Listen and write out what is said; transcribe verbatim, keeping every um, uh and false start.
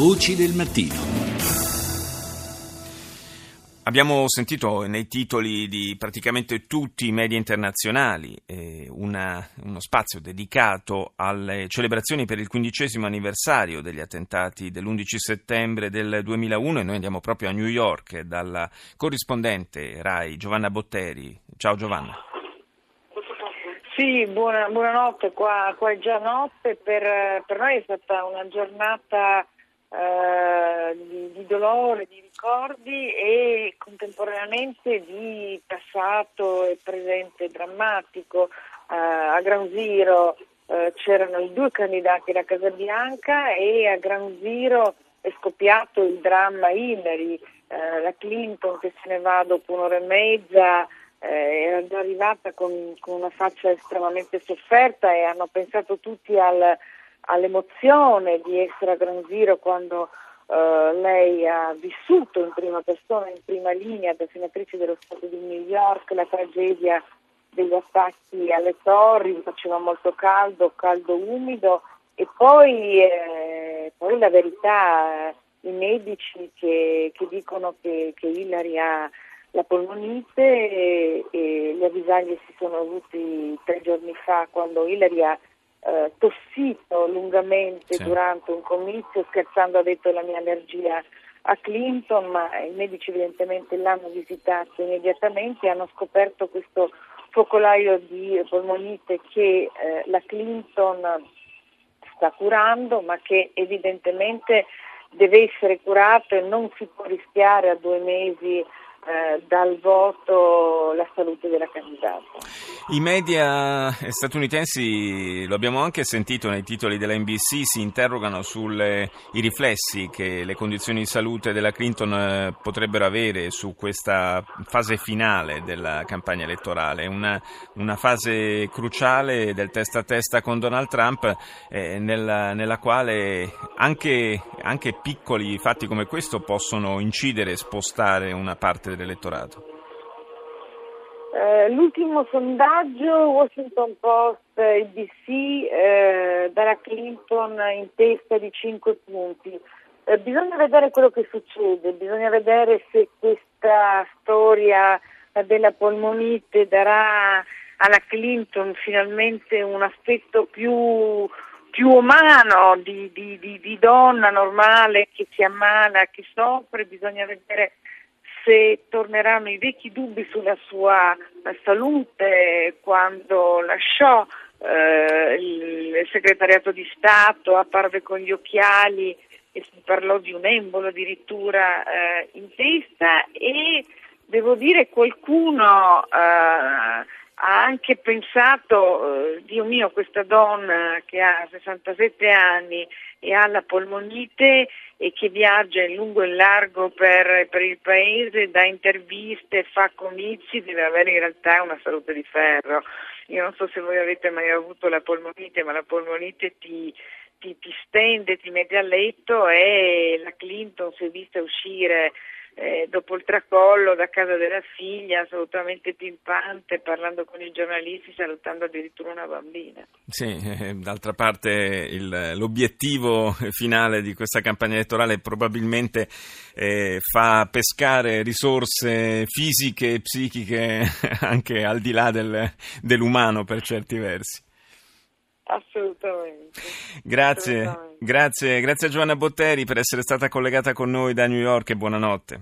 Voci del mattino. Abbiamo sentito nei titoli di praticamente tutti i media internazionali eh, una, uno spazio dedicato alle celebrazioni per il quindicesimo anniversario degli attentati dell'undici settembre del duemilauno, e noi andiamo proprio a New York dalla corrispondente Rai, Giovanna Botteri. Ciao Giovanna. Sì, buona, buonanotte, qua, qua è già notte, per, per noi è stata una giornata eh, di, di dolore, di ricordi e contemporaneamente di passato e presente drammatico. Eh, a Ground Zero eh, c'erano i due candidati alla Casa Bianca e a Ground Zero è scoppiato il dramma Hillary, eh, la Clinton che se ne va dopo un'ora e mezza. Eh, era già arrivata con, con una faccia estremamente sofferta e hanno pensato tutti al, all'emozione di essere a Ground Zero quando eh, lei ha vissuto in prima persona, in prima linea, da senatrice dello Stato di New York, la tragedia degli attacchi alle torri. Faceva molto caldo, caldo umido, e poi, eh, poi la verità, i medici che, che dicono che, che Hillary ha la polmonite e, e gli avvisaglie si sono avuti tre giorni fa quando Hillary ha eh, tossito lungamente, sì, durante un comizio. Scherzando ha detto la mia allergia a Clinton, ma i medici evidentemente l'hanno visitato immediatamente e hanno scoperto questo focolaio di polmonite che eh, la Clinton sta curando, ma che evidentemente deve essere curato e non si può rischiare a due mesi dal voto la salute della candidata. I media statunitensi, lo abbiamo anche sentito nei titoli della N B C, si interrogano sui riflessi che le condizioni di salute della Clinton potrebbero avere su questa fase finale della campagna elettorale, una, una fase cruciale del testa a testa con Donald Trump, eh, nella, nella quale anche, anche piccoli fatti come questo possono incidere e spostare una parte dell'elettorato. Eh, l'ultimo sondaggio Washington Post N B C eh, dalla Clinton in testa di cinque punti. Eh, bisogna vedere quello che succede, bisogna vedere se questa storia della polmonite darà alla Clinton finalmente un aspetto più più umano di, di, di, di donna normale che si ammala, che soffre. Bisogna vedere se torneranno i vecchi dubbi sulla sua salute quando lasciò eh, il segretariato di Stato, apparve con gli occhiali e si parlò di un embolo addirittura eh, in testa, e devo dire qualcuno eh, ha anche pensato, eh, Dio mio, questa donna che ha sessantasette anni e ha la polmonite e che viaggia in lungo e in largo per, per il paese, dà interviste, fa comizi, deve avere in realtà una salute di ferro. Io non so se voi avete mai avuto la polmonite, ma la polmonite ti, ti, ti stende, ti mette a letto, e la Clinton si è vista uscire eh, dopo il tracollo da casa della figlia assolutamente pimpante, parlando con i giornalisti, salutando addirittura una bambina. Sì, eh, d'altra parte il, l'obiettivo finale di questa campagna elettorale probabilmente eh, fa pescare risorse fisiche e psichiche anche al di là del, dell'umano per certi versi. Assolutamente. Grazie, Assolutamente. grazie, grazie a Giovanna Botteri per essere stata collegata con noi da New York e buonanotte.